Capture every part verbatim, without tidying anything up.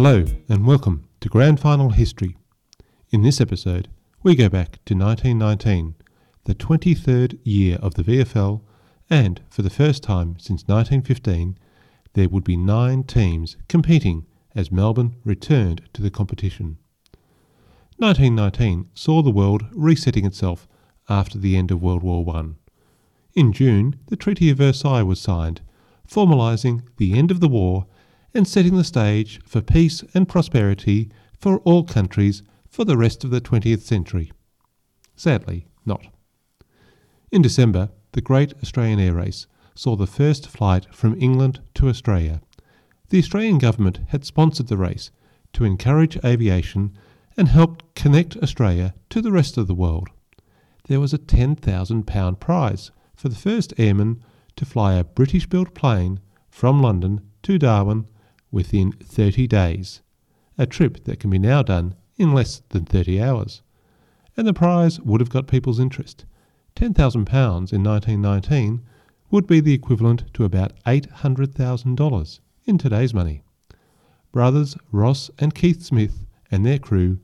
Hello and welcome to Grand Final History. In this episode, we go back to nineteen nineteen, the twenty-third year of the V F L, and for the first time since nineteen fifteen, there would be nine teams competing as Melbourne returned to the competition. nineteen nineteen saw the world resetting itself after the end of World War One. In June, the Treaty of Versailles was signed, formalising the end of the war and setting the stage for peace and prosperity for all countries for the rest of the twentieth century. Sadly, not. In December, the Great Australian Air Race saw the first flight from England to Australia. The Australian government had sponsored the race to encourage aviation and helped connect Australia to the rest of the world. There was a ten thousand pounds prize for the first airman to fly a British-built plane from London to Darwin within thirty days, a trip that can be now done in less than thirty hours. And the prize would have got people's interest. ten thousand pounds in nineteen nineteen would be the equivalent to about eight hundred thousand dollars in today's money. Brothers Ross and Keith Smith and their crew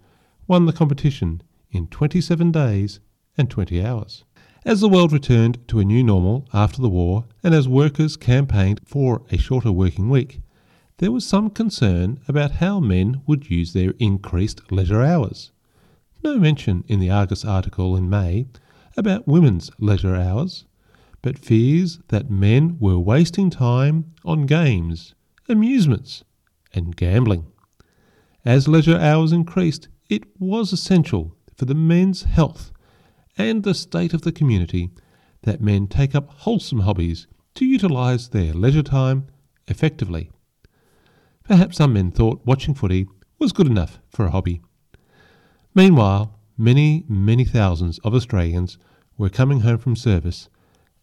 won the competition in twenty-seven days and twenty hours. As the world returned to a new normal after the war and as workers campaigned for a shorter working week, there was some concern about how men would use their increased leisure hours. No mention in the Argus article in May about women's leisure hours, but fears that men were wasting time on games, amusements, and gambling. As leisure hours increased, it was essential for the men's health and the state of the community that men take up wholesome hobbies to utilise their leisure time effectively. Perhaps some men thought watching footy was good enough for a hobby. Meanwhile, many, many thousands of Australians were coming home from service,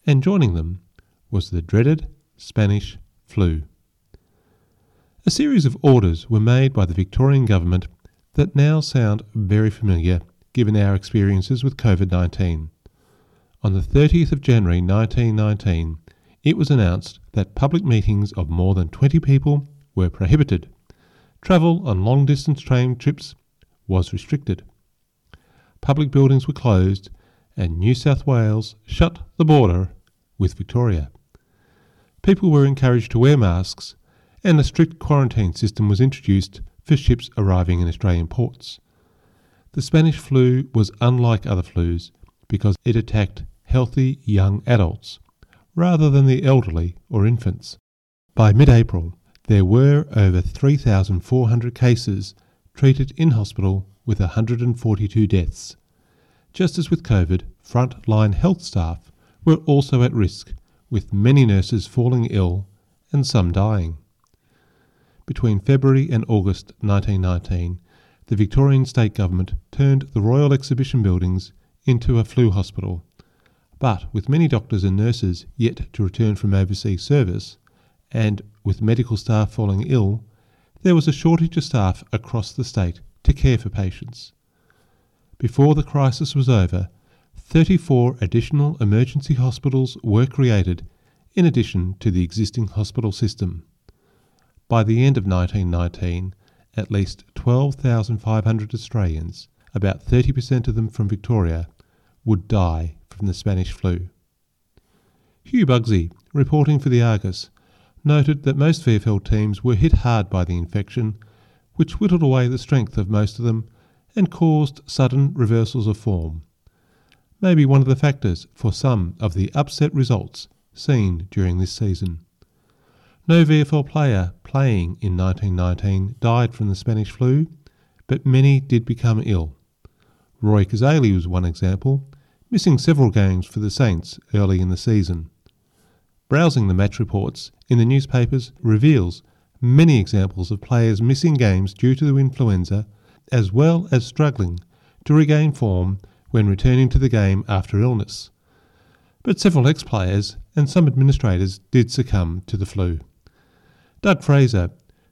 and joining them was the dreaded Spanish flu. A series of orders were made by the Victorian government that now sound very familiar given our experiences with COVID nineteen. On the thirtieth of January nineteen nineteen, it was announced that public meetings of more than twenty people were prohibited. Travel on long-distance train trips was restricted. Public buildings were closed and New South Wales shut the border with Victoria. People were encouraged to wear masks and a strict quarantine system was introduced for ships arriving in Australian ports. The Spanish flu was unlike other flus because it attacked healthy young adults rather than the elderly or infants. By mid-April, there were over three thousand four hundred cases treated in hospital with one hundred forty-two deaths. Just as with COVID, frontline health staff were also at risk, with many nurses falling ill and some dying. Between February and August nineteen nineteen, the Victorian State Government turned the Royal Exhibition Buildings into a flu hospital, but with many doctors and nurses yet to return from overseas service, and with medical staff falling ill, there was a shortage of staff across the state to care for patients. Before the crisis was over, thirty-four additional emergency hospitals were created in addition to the existing hospital system. By the end of nineteen nineteen, at least twelve thousand five hundred Australians, about thirty percent of them from Victoria, would die from the Spanish flu. Hugh Bugsy, reporting for the Argus, noted that most V F L teams were hit hard by the infection, which whittled away the strength of most of them and caused sudden reversals of form. Maybe one of the factors for some of the upset results seen during this season. No V F L player playing in nineteen nineteen died from the Spanish flu, but many did become ill. Roy Cazaley was one example, missing several games for the Saints early in the season. Browsing the match reports in the newspapers reveals many examples of players missing games due to influenza, as well as struggling to regain form when returning to the game after illness. But several ex-players and some administrators did succumb to the flu. Doug Fraser,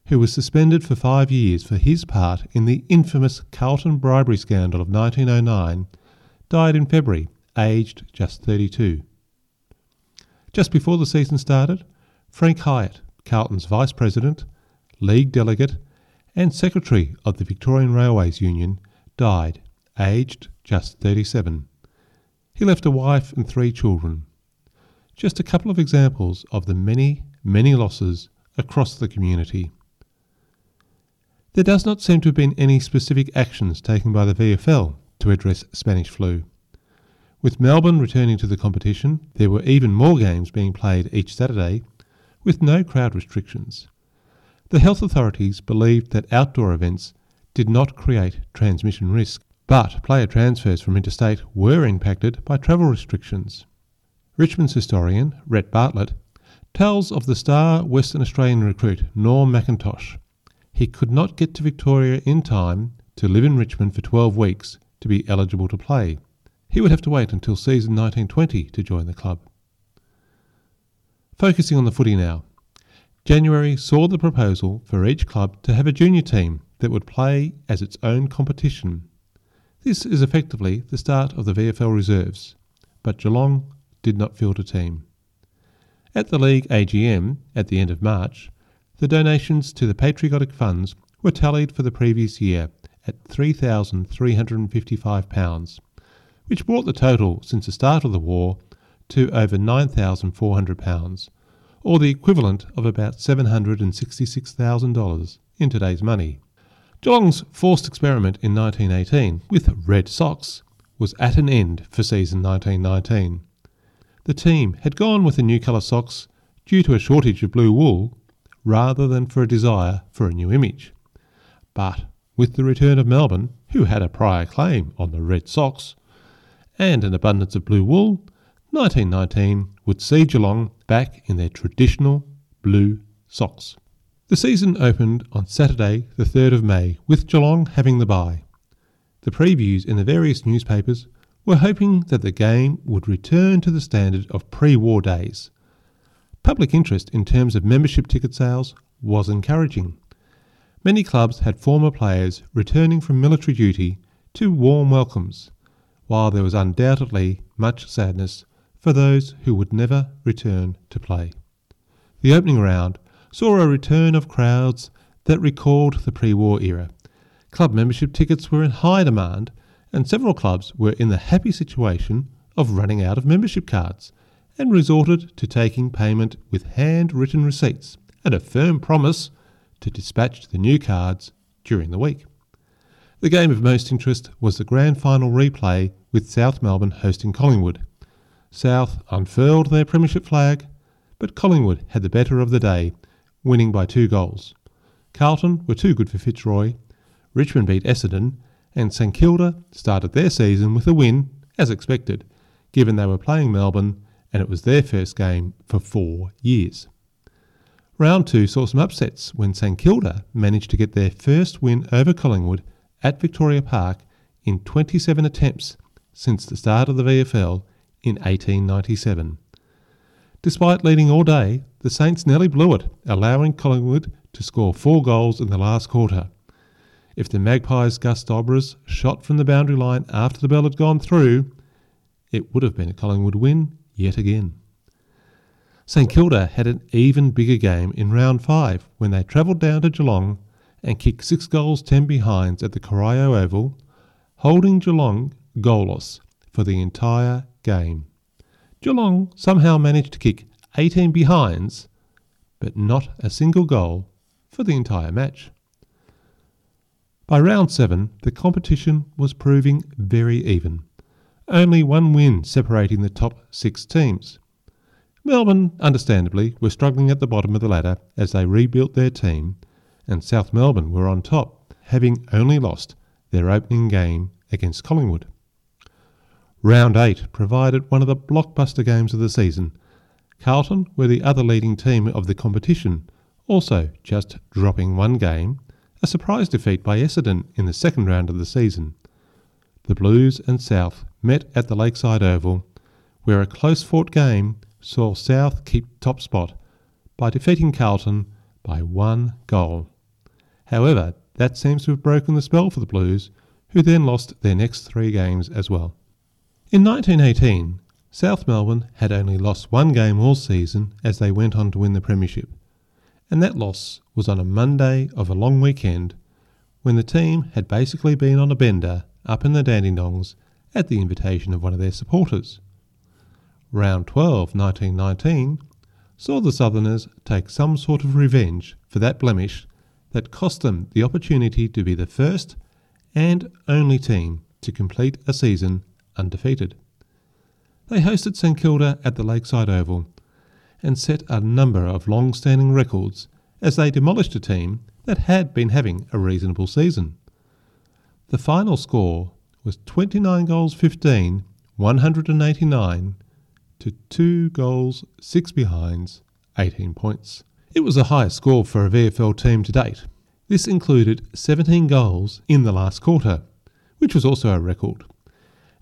who was suspended for five years for his part in the infamous Carlton bribery scandal of nineteen oh nine, died in February, aged just thirty-two. Just before the season started, Frank Hyatt, Carlton's vice president, league delegate, and Secretary of the Victorian Railways Union, died, aged just thirty-seven. He left a wife and three children. Just a couple of examples of the many, many losses across the community. There does not seem to have been any specific actions taken by the V F L to address Spanish flu. With Melbourne returning to the competition, there were even more games being played each Saturday, with no crowd restrictions. The health authorities believed that outdoor events did not create transmission risk, but player transfers from interstate were impacted by travel restrictions. Richmond's historian, Rhett Bartlett, tells of the star Western Australian recruit, Norm McIntosh. He could not get to Victoria in time to live in Richmond for twelve weeks to be eligible to play. He would have to wait until season nineteen twenty to join the club. Focusing on the footy now. January saw the proposal for each club to have a junior team that would play as its own competition. This is effectively the start of the V F L reserves, but Geelong did not field a team. At the league A G M at the end of March, the donations to the patriotic funds were tallied for the previous year at three thousand three hundred fifty-five pounds, which brought the total since the start of the war to over nine thousand four hundred pounds, or the equivalent of about seven hundred sixty-six thousand dollars in today's money. Geelong's forced experiment in nineteen eighteen with red socks was at an end for season nineteen nineteen. The team had gone with the new colour socks due to a shortage of blue wool rather than for a desire for a new image. But with the return of Melbourne, who had a prior claim on the red socks, and an abundance of blue wool, nineteen nineteen would see Geelong back in their traditional blue socks. The season opened on Saturday the third of May with Geelong having the bye. The previews in the various newspapers were hoping that the game would return to the standard of pre-war days. Public interest in terms of membership ticket sales was encouraging. Many clubs had former players returning from military duty to warm welcomes, while there was undoubtedly much sadness for those who would never return to play. The opening round saw a return of crowds that recalled the pre-war era. Club membership tickets were in high demand, and several clubs were in the happy situation of running out of membership cards and resorted to taking payment with handwritten receipts and a firm promise to dispatch the new cards during the week. The game of most interest was the grand final replay with South Melbourne hosting Collingwood. South unfurled their premiership flag, but Collingwood had the better of the day, winning by two goals. Carlton were too good for Fitzroy, Richmond beat Essendon, and St Kilda started their season with a win, as expected, given they were playing Melbourne and it was their first game for four years. Round two saw some upsets when St Kilda managed to get their first win over Collingwood at Victoria Park in twenty-seven attempts since the start of the V F L in eighteen ninety-seven. Despite leading all day, the Saints nearly blew it, allowing Collingwood to score four goals in the last quarter. If the Magpies' Gus Dobris shot from the boundary line after the bell had gone through, it would have been a Collingwood win yet again. St Kilda had an even bigger game in round five when they travelled down to Geelong and kicked six goals ten behinds at the Corio Oval, holding Geelong goalless for the entire game. Geelong somehow managed to kick eighteen behinds, but not a single goal for the entire match. By round seven, the competition was proving very even. Only one win separating the top six teams. Melbourne, understandably, were struggling at the bottom of the ladder as they rebuilt their team, and South Melbourne were on top, having only lost their opening game against Collingwood. Round eight provided one of the blockbuster games of the season. Carlton were the other leading team of the competition, also just dropping one game, a surprise defeat by Essendon in the second round of the season. The Blues and South met at the Lakeside Oval, where a close-fought game saw South keep top spot by defeating Carlton by one goal. However, that seems to have broken the spell for the Blues, who then lost their next three games as well. In nineteen eighteen, South Melbourne had only lost one game all season as they went on to win the premiership, and that loss was on a Monday of a long weekend when the team had basically been on a bender up in the Dandenongs at the invitation of one of their supporters. Round twelve, nineteen nineteen, saw the Southerners take some sort of revenge for that blemish that cost them the opportunity to be the first and only team to complete a season undefeated. They hosted St Kilda at the Lakeside Oval and set a number of long-standing records as they demolished a team that had been having a reasonable season. The final score was twenty-nine goals fifteen, one hundred eighty-nine, to two goals, six behinds, eighteen points. It was the highest score for a V F L team to date. This included seventeen goals in the last quarter, which was also a record.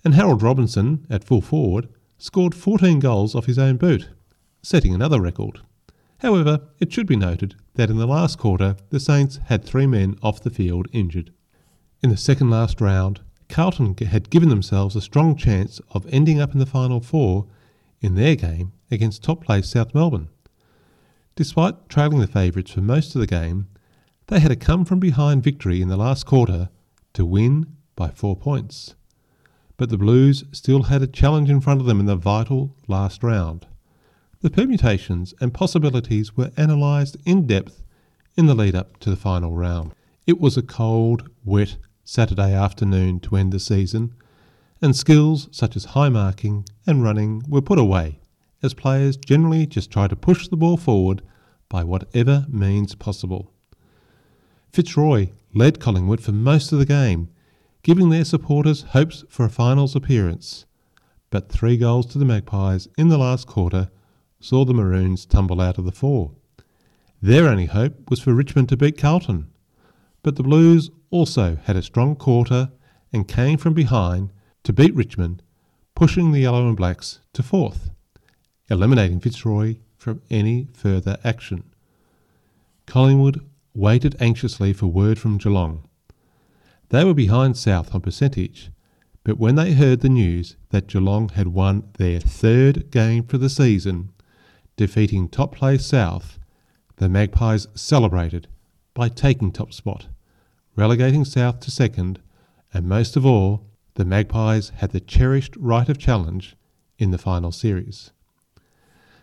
And Harold Robinson, at full forward, scored fourteen goals off his own boot, setting another record. However, it should be noted that in the last quarter, the Saints had three men off the field injured. In the second last round, Carlton had given themselves a strong chance of ending up in the Final Four in their game against top-placed South Melbourne. Despite trailing the favourites for most of the game, they had a come-from-behind victory in the last quarter to win by four points. But the Blues still had a challenge in front of them in the vital last round. The permutations and possibilities were analysed in depth in the lead-up to the final round. It was a cold, wet Saturday afternoon to end the season, and skills such as high marking and running were put away, as players generally just tried to push the ball forward by whatever means possible. Fitzroy led Collingwood for most of the game, giving their supporters hopes for a finals appearance, but three goals to the Magpies in the last quarter saw the Maroons tumble out of the four. Their only hope was for Richmond to beat Carlton, but the Blues also had a strong quarter and came from behind to beat Richmond, pushing the Yellow and Blacks to fourth, eliminating Fitzroy from any further action. Collingwood waited anxiously for word from Geelong. They were behind South on percentage, but when they heard the news that Geelong had won their third game for the season, defeating top-placed South, the Magpies celebrated by taking top spot, relegating South to second, and most of all, the Magpies had the cherished right of challenge in the final series.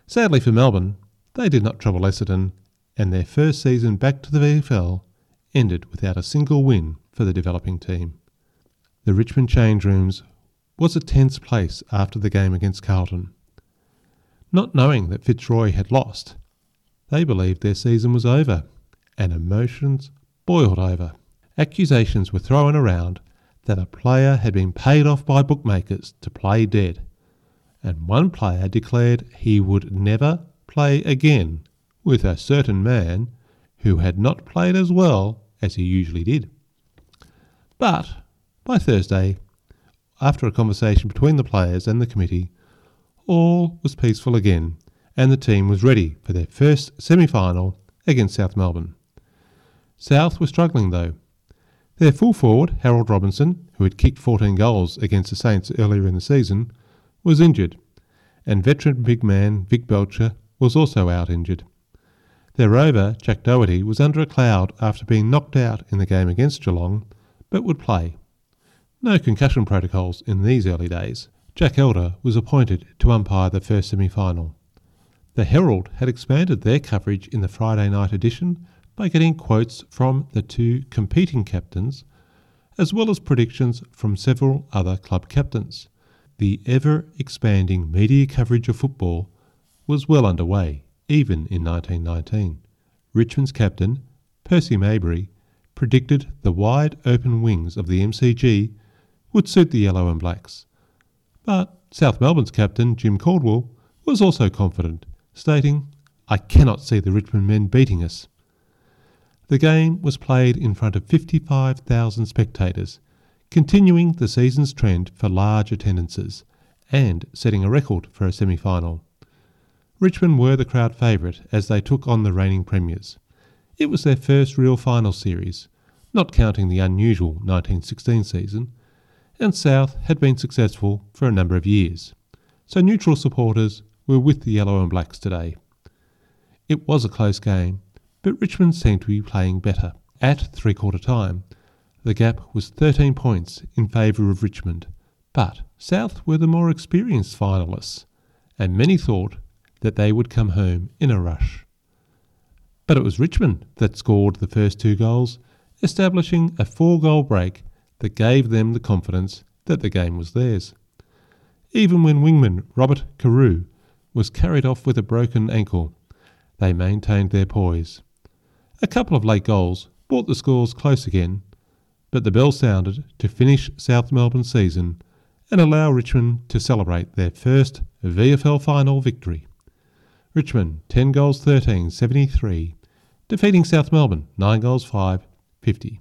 Sadly for Melbourne, they did not trouble Essendon, and their first season back to the V F L ended without a single win for the developing team. The Richmond change rooms was a tense place after the game against Carlton. Not knowing that Fitzroy had lost, they believed their season was over, and emotions boiled over. Accusations were thrown around that a player had been paid off by bookmakers to play dead, and one player declared he would never play again with a certain man who had not played as well as he usually did. But by Thursday, after a conversation between the players and the committee, all was peaceful again, and the team was ready for their first semi-final against South Melbourne. South were struggling though. Their full forward, Harold Robinson, who had kicked fourteen goals against the Saints earlier in the season, was injured, and veteran big man Vic Belcher was also out injured. Their rover, Jack Doherty, was under a cloud after being knocked out in the game against Geelong, but would play. No concussion protocols in these early days. Jack Elder was appointed to umpire the first semi-final. The Herald had expanded their coverage in the Friday night edition by getting quotes from the two competing captains, as well as predictions from several other club captains. The ever-expanding media coverage of football was well underway, even in nineteen nineteen. Richmond's captain, Percy Mabry, predicted the wide-open wings of the M C G would suit the Yellow and Blacks. But South Melbourne's captain, Jim Caldwell, was also confident, stating, "I cannot see the Richmond men beating us." The game was played in front of fifty-five thousand spectators, continuing the season's trend for large attendances and setting a record for a semi-final. Richmond were the crowd favourite as they took on the reigning premiers. It was their first real final series, not counting the unusual nineteen sixteen season, and South had been successful for a number of years, so neutral supporters were with the Yellow and Blacks today. It was a close game, but Richmond seemed to be playing better. At three-quarter time, The gap was thirteen points in favour of Richmond, but South were the more experienced finalists, and many thought that they would come home in a rush. But it was Richmond that scored the first two goals, establishing a four-goal break that gave them the confidence that the game was theirs. Even when wingman Robert Carew was carried off with a broken ankle, they maintained their poise. A couple of late goals brought the scores close again, but the bell sounded to finish South Melbourne's season and allow Richmond to celebrate their first V F L final victory. Richmond ten goals thirteen seventy-three, defeating South Melbourne nine goals five fifty.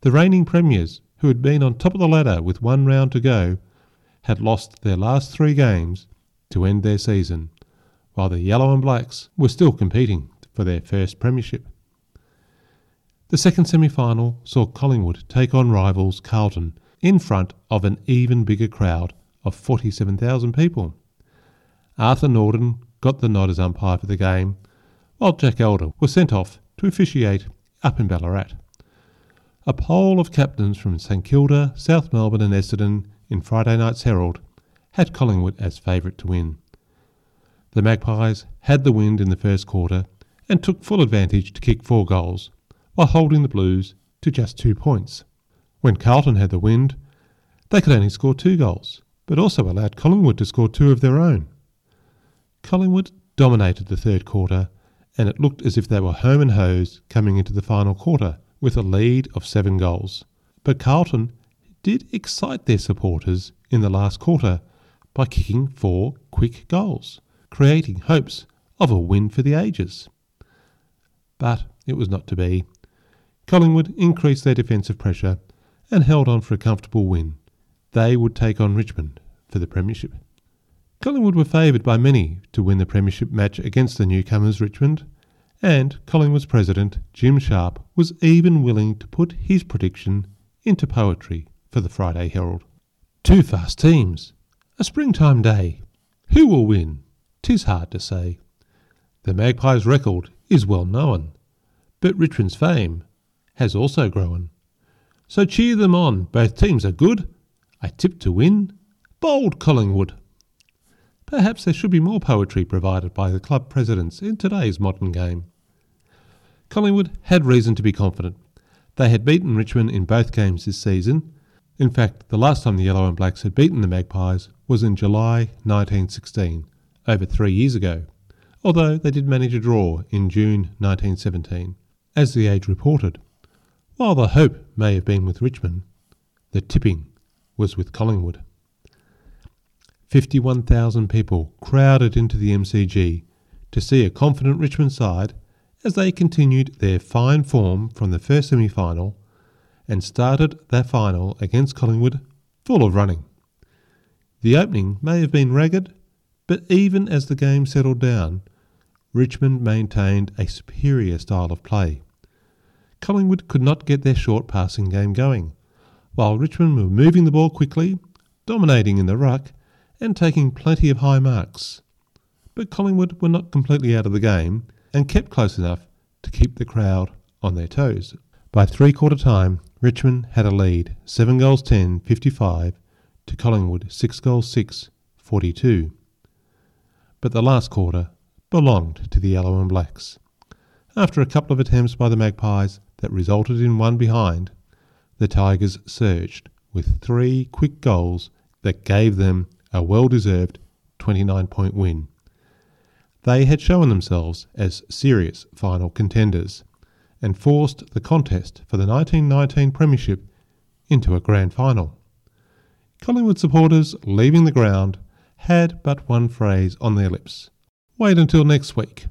The reigning premiers, who had been on top of the ladder with one round to go, had lost their last three games to end their season, while the Yellow and Blacks were still competing for their first premiership. The second semi-final saw Collingwood take on rivals Carlton in front of an even bigger crowd of forty-seven thousand people. Arthur Norden got the nod as umpire for the game, while Jack Elder was sent off to officiate up in Ballarat. A poll of captains from St Kilda, South Melbourne and Essendon in Friday night's Herald had Collingwood as favourite to win. The Magpies had the wind in the first quarter and took full advantage to kick four goals, while holding the Blues to just two points. When Carlton had the wind, they could only score two goals, but also allowed Collingwood to score two of their own. Collingwood dominated the third quarter, and it looked as if they were home and hosed coming into the final quarter with a lead of seven goals. But Carlton did excite their supporters in the last quarter by kicking four quick goals, creating hopes of a win for the ages. But it was not to be. Collingwood increased their defensive pressure and held on for a comfortable win. They would take on Richmond for the premiership. Collingwood were favoured by many to win the premiership match against the newcomers Richmond, and Collingwood's president Jim Sharp was even willing to put his prediction into poetry for the Friday Herald. Two fast teams, a springtime day, who will win? 'Tis hard to say. The Magpies' record is well known, but Richmond's fame has also grown. So cheer them on, both teams are good. I tip to win. Bold Collingwood! Perhaps there should be more poetry provided by the club presidents in today's modern game. Collingwood had reason to be confident. They had beaten Richmond in both games this season. In fact, the last time the Yellow and Blacks had beaten the Magpies was in July nineteen sixteen, over three years ago, although they did manage a draw in June nineteen seventeen. As The Age reported, while the hope may have been with Richmond, the tipping was with Collingwood. fifty-one thousand people crowded into the M C G to see a confident Richmond side as they continued their fine form from the first semi-final and started their final against Collingwood full of running. The opening may have been ragged, but even as the game settled down, Richmond maintained a superior style of play. Collingwood could not get their short passing game going, while Richmond were moving the ball quickly, dominating in the ruck, and taking plenty of high marks. But Collingwood were not completely out of the game and kept close enough to keep the crowd on their toes. By three-quarter time, Richmond had a lead, seven goals ten fifty-five to Collingwood six goals six forty-two. But the last quarter belonged to the Yellow and Blacks. After a couple of attempts by the Magpies that resulted in one behind, the Tigers surged with three quick goals that gave them a well-deserved twenty-nine point win. They had shown themselves as serious final contenders and forced the contest for the nineteen nineteen premiership into a grand final. Collingwood supporters leaving the ground had but one phrase on their lips: wait until next week.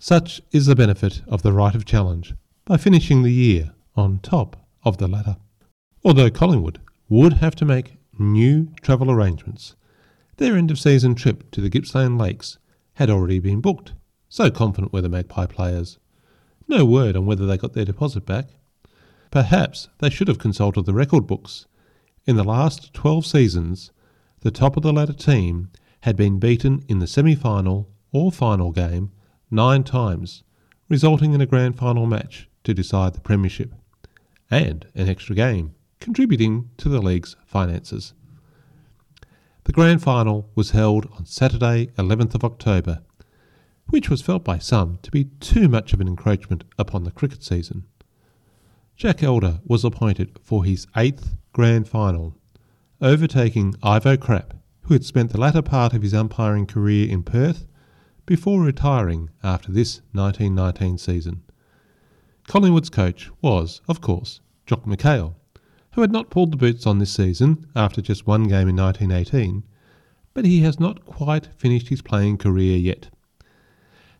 Such is the benefit of the right of challenge by finishing the year on top of the ladder. Although Collingwood would have to make new travel arrangements, their end-of-season trip to the Gippsland Lakes had already been booked, so confident were the Magpie players. No word on whether they got their deposit back. Perhaps they should have consulted the record books. In the last twelve seasons, the top-of-the-ladder team had been beaten in the semi-final or final game nine times, resulting in a grand final match to decide the premiership. and an extra game, contributing to the league's finances. The grand final was held on Saturday, eleventh of October, which was felt by some to be too much of an encroachment upon the cricket season. Jack Elder was appointed for his eighth grand final, overtaking Ivo Crapp, who had spent the latter part of his umpiring career in Perth before retiring after this nineteen nineteen season. Collingwood's coach was, of course, Jock McHale, who had not pulled the boots on this season after just one game in nineteen eighteen, but he has not quite finished his playing career yet.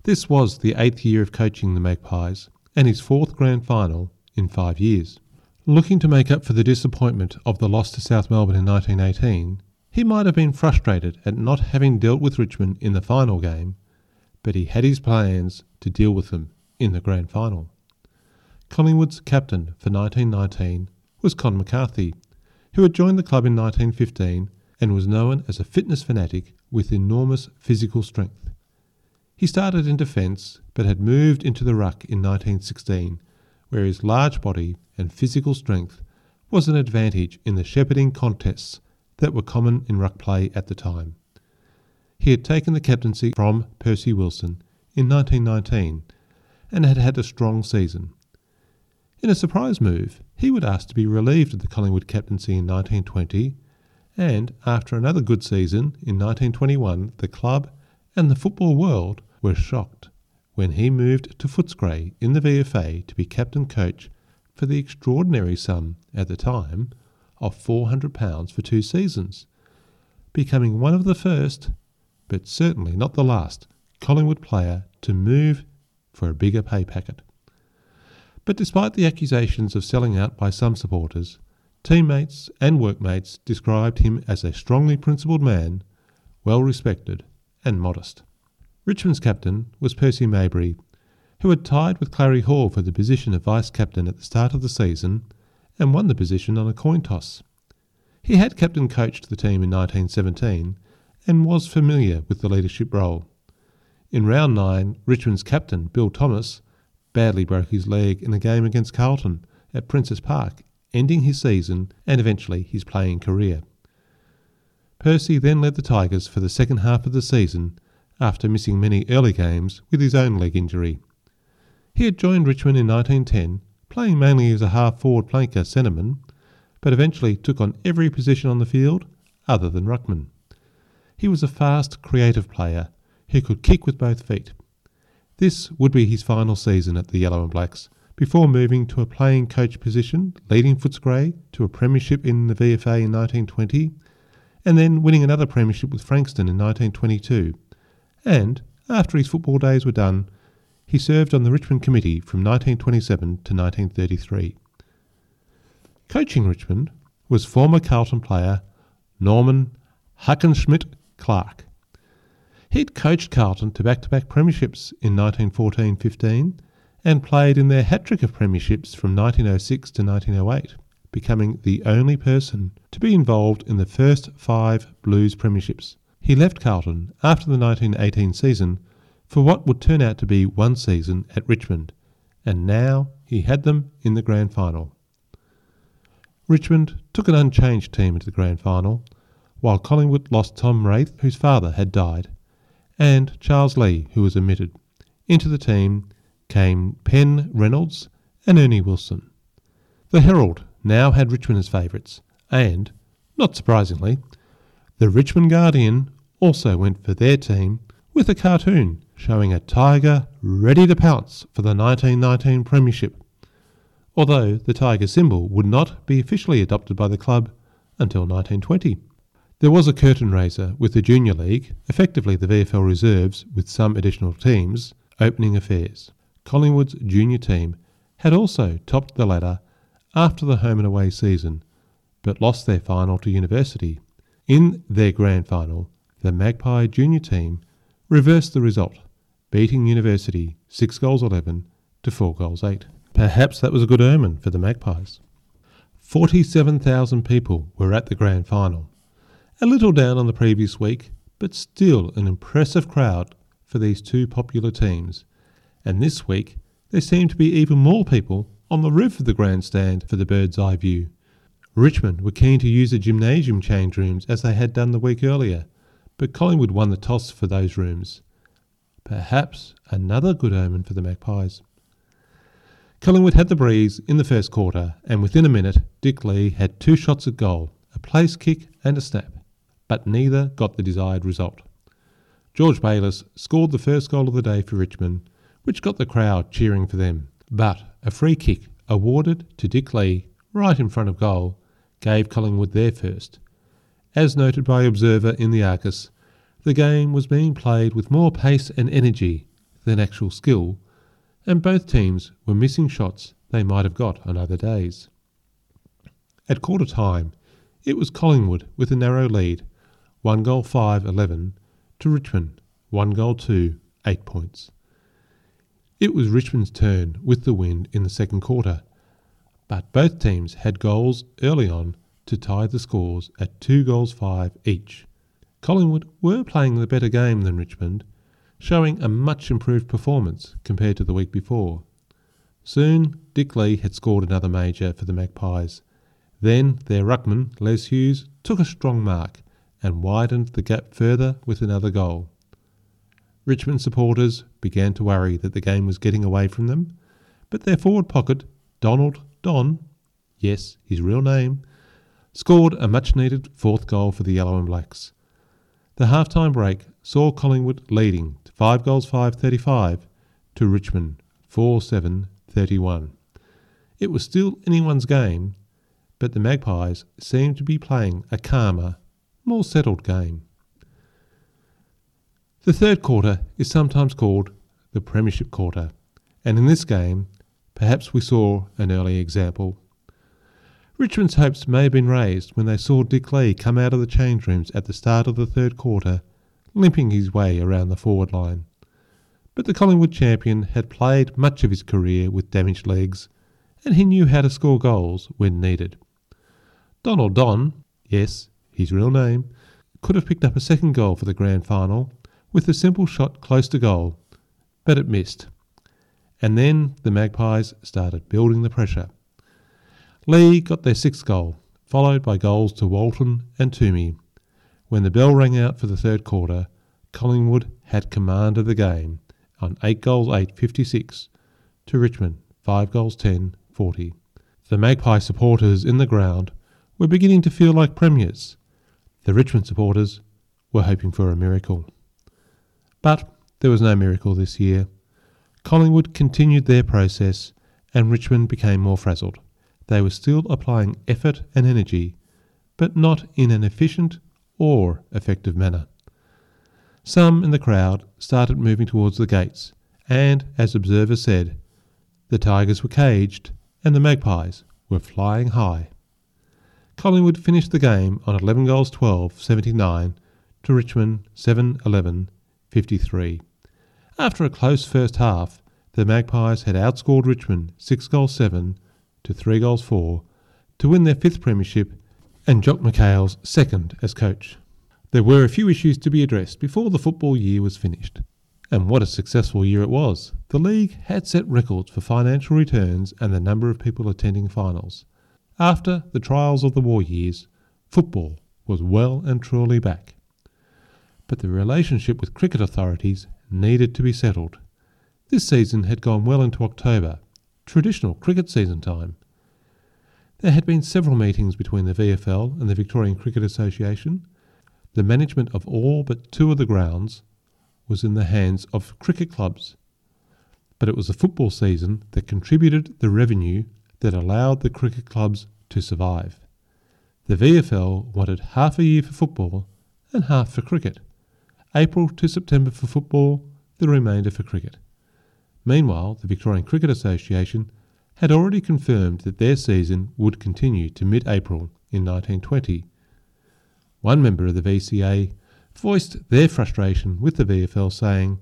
This was the eighth year of coaching the Magpies and his fourth grand final in five years. Looking to make up for the disappointment of the loss to South Melbourne in nineteen eighteen, he might have been frustrated at not having dealt with Richmond in the final game, but he had his plans to deal with them in the grand final. Collingwood's captain for nineteen nineteen was Con McCarthy, who had joined the club in nineteen fifteen and was known as a fitness fanatic with enormous physical strength. He started in defence but had moved into the ruck in nineteen sixteen, where his large body and physical strength was an advantage in the shepherding contests that were common in ruck play at the time. He had taken the captaincy from Percy Wilson in nineteen nineteen and had had a strong season. In a surprise move, he would ask to be relieved of the Collingwood captaincy in nineteen twenty, and after another good season in nineteen twenty-one, the club and the football world were shocked when he moved to Footscray in the V F A to be captain coach for the extraordinary sum, at the time, of four hundred pounds for two seasons, becoming one of the first, but certainly not the last, Collingwood player to move for a bigger pay packet. But despite the accusations of selling out by some supporters, teammates and workmates described him as a strongly principled man, well respected and modest. Richmond's captain was Percy Mabry, who had tied with Clary Hall for the position of vice-captain at the start of the season and won the position on a coin toss. He had captain-coached the team in nineteen seventeen and was familiar with the leadership role. In round nine, Richmond's captain, Bill Thomas, badly broke his leg in a game against Carlton at Princess Park, ending his season and eventually his playing career. Percy then led the Tigers for the second half of the season after missing many early games with his own leg injury. He had joined Richmond in nineteen ten, playing mainly as a half-forward flanker centreman, but eventually took on every position on the field other than ruckman. He was a fast, creative player who could kick with both feet. This would be his final season at the Yellow and Blacks, before moving to a playing coach position, leading Footscray to a premiership in the V F A in nineteen twenty, and then winning another premiership with Frankston in nineteen twenty-two. And, after his football days were done, he served on the Richmond Committee from nineteen twenty-seven to nineteen thirty-three. Coaching Richmond was former Carlton player Norman Hackenschmidt Clark. He'd coached Carlton to back-to-back premierships in nineteen fourteen fifteen and played in their hat-trick of premierships from nineteen oh six to nineteen oh eight, becoming the only person to be involved in the first five Blues premierships. He left Carlton after the nineteen eighteen season for what would turn out to be one season at Richmond, and now he had them in the grand final. Richmond took an unchanged team into the grand final, while Collingwood lost Tom Wraith, whose father had died, and Charles Lee, who was omitted. Into the team came Penn Reynolds and Ernie Wilson. The Herald now had Richmond as favourites, and, not surprisingly, the Richmond Guardian also went for their team with a cartoon showing a tiger ready to pounce for the nineteen nineteen premiership, although the tiger symbol would not be officially adopted by the club until nineteen twenty. There was a curtain raiser with the Junior League, effectively the V F L reserves with some additional teams, opening affairs. Collingwood's junior team had also topped the ladder after the home and away season, but lost their final to University. In their grand final, the Magpie junior team reversed the result, beating University six goals eleven to four goals eight. Perhaps that was a good omen for the Magpies. forty-seven thousand people were at the grand final. A little down on the previous week, but still an impressive crowd for these two popular teams. And this week, there seemed to be even more people on the roof of the grandstand for the bird's eye view. Richmond were keen to use the gymnasium change rooms as they had done the week earlier, but Collingwood won the toss for those rooms. Perhaps another good omen for the Magpies. Collingwood had the breeze in the first quarter, and within a minute, Dick Lee had two shots at goal, a place kick and a snap, but neither got the desired result. George Bayliss scored the first goal of the day for Richmond, which got the crowd cheering for them, but a free kick awarded to Dick Lee right in front of goal gave Collingwood their first. As noted by Observer in the Argus, the game was being played with more pace and energy than actual skill, and both teams were missing shots they might have got on other days. At quarter time, it was Collingwood with a narrow lead, one goal five eleven, to Richmond, one goal two, eight points. It was Richmond's turn with the wind in the second quarter, but both teams had goals early on to tie the scores at two goals five each. Collingwood were playing the better game than Richmond, showing a much improved performance compared to the week before. Soon, Dick Lee had scored another major for the Magpies. Then their ruckman, Les Hughes, took a strong mark and widened the gap further with another goal. Richmond supporters began to worry that the game was getting away from them, but their forward pocket, Donald Don, yes, his real name, scored a much-needed fourth goal for the Yellow and Blacks. The half-time break saw Collingwood leading to five goals five thirty-five to Richmond four seven thirty-one. It was still anyone's game, but the Magpies seemed to be playing a calmer, more settled game. The third quarter is sometimes called the Premiership quarter, and in this game, perhaps we saw an early example. Richmond's hopes may have been raised when they saw Dick Lee come out of the change rooms at the start of the third quarter, limping his way around the forward line. But the Collingwood champion had played much of his career with damaged legs, and he knew how to score goals when needed. Donald Don, yes, his real name, could have picked up a second goal for the grand final with a simple shot close to goal, but it missed. And then the Magpies started building the pressure. Lee got their sixth goal, followed by goals to Walton and Toomey. When the bell rang out for the third quarter, Collingwood had command of the game on eight goals eight fifty-six to Richmond, five goals ten forty. The Magpie supporters in the ground were beginning to feel like premiers. The Richmond supporters were hoping for a miracle. But there was no miracle this year. Collingwood continued their process and Richmond became more frazzled. They were still applying effort and energy, but not in an efficient or effective manner. Some in the crowd started moving towards the gates, and, as Observer said, the Tigers were caged and the Magpies were flying high. Collingwood finished the game on eleven goals twelve seventy-nine to Richmond seven eleven fifty-three. After a close first half, the Magpies had outscored Richmond six goals seven to three goals four to win their fifth premiership and Jock McHale's second as coach. There were a few issues to be addressed before the football year was finished. And what a successful year it was. The league had set records for financial returns and the number of people attending finals. After the trials of the war years, football was well and truly back. But the relationship with cricket authorities needed to be settled. This season had gone well into October, traditional cricket season time. There had been several meetings between the V F L and the Victorian Cricket Association. The management of all but two of the grounds was in the hands of cricket clubs. But it was the football season that contributed the revenue that allowed the cricket clubs to survive. The V F L wanted half a year for football and half for cricket. April to September for football, the remainder for cricket. Meanwhile, the Victorian Cricket Association had already confirmed that their season would continue to mid-April in nineteen twenty. One member of the V C A voiced their frustration with the V F L saying,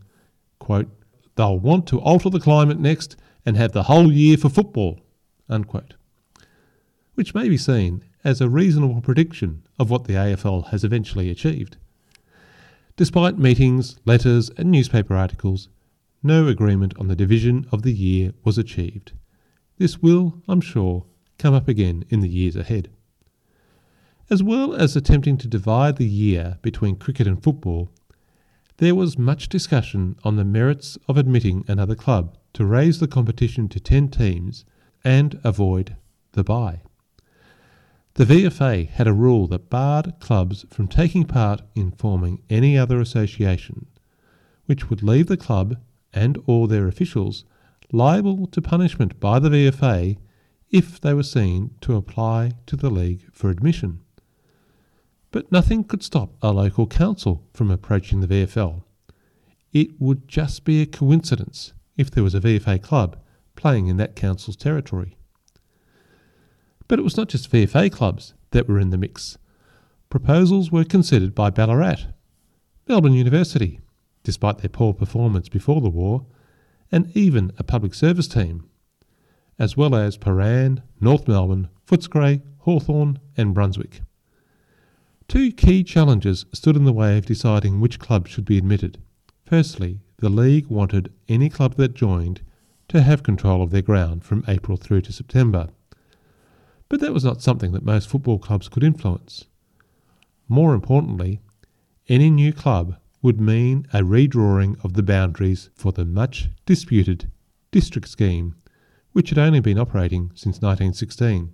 quote, "They'll want to alter the climate next and have the whole year for football," unquote, which may be seen as a reasonable prediction of what the A F L has eventually achieved. Despite meetings, letters and newspaper articles, no agreement on the division of the year was achieved. This will, I'm sure, come up again in the years ahead. As well as attempting to divide the year between cricket and football, there was much discussion on the merits of admitting another club to raise the competition to ten teams and avoid the bye. The V F A had a rule that barred clubs from taking part in forming any other association, which would leave the club and or their officials liable to punishment by the V F A if they were seen to apply to the league for admission. But nothing could stop a local council from approaching the V F L. It would just be a coincidence if there was a V F A club playing in that council's territory. But it was not just V F A clubs that were in the mix. Proposals were considered by Ballarat, Melbourne University, despite their poor performance before the war, and even a public service team, as well as Prahran, North Melbourne, Footscray, Hawthorn and Brunswick. Two key challenges stood in the way of deciding which club should be admitted. Firstly, the league wanted any club that joined to have control of their ground from April through to September. But that was not something that most football clubs could influence. More importantly, any new club would mean a redrawing of the boundaries for the much-disputed district scheme, which had only been operating since nineteen sixteen.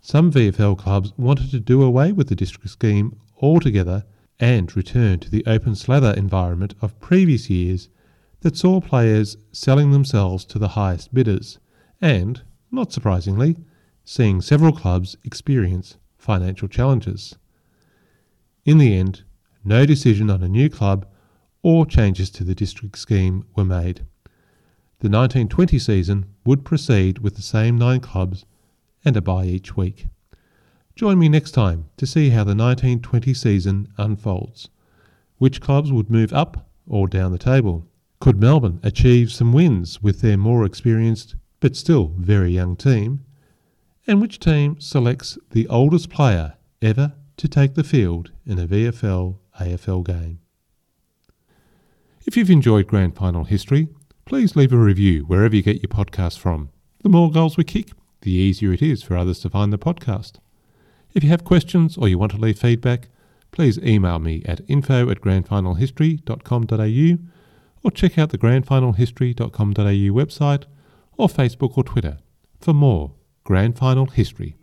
Some V F L clubs wanted to do away with the district scheme altogether and return to the open slather environment of previous years that saw players selling themselves to the highest bidders and, not surprisingly, seeing several clubs experience financial challenges. In the end, no decision on a new club or changes to the district scheme were made. The nineteen twenty season would proceed with the same nine clubs and a bye each week. Join me next time to see how the nineteen twenty season unfolds. Which clubs would move up or down the table? Could Melbourne achieve some wins with their more experienced but still very young team? And which team selects the oldest player ever to take the field in a V F L A F L game? If you've enjoyed Grand Final History, please leave a review wherever you get your podcast from. The more goals we kick, the easier it is for others to find the podcast. If you have questions or you want to leave feedback, please email me at info at grandfinalhistory.com.au or check out the grandfinalhistory dot com dot a u website or Facebook or Twitter for more Grand Final History.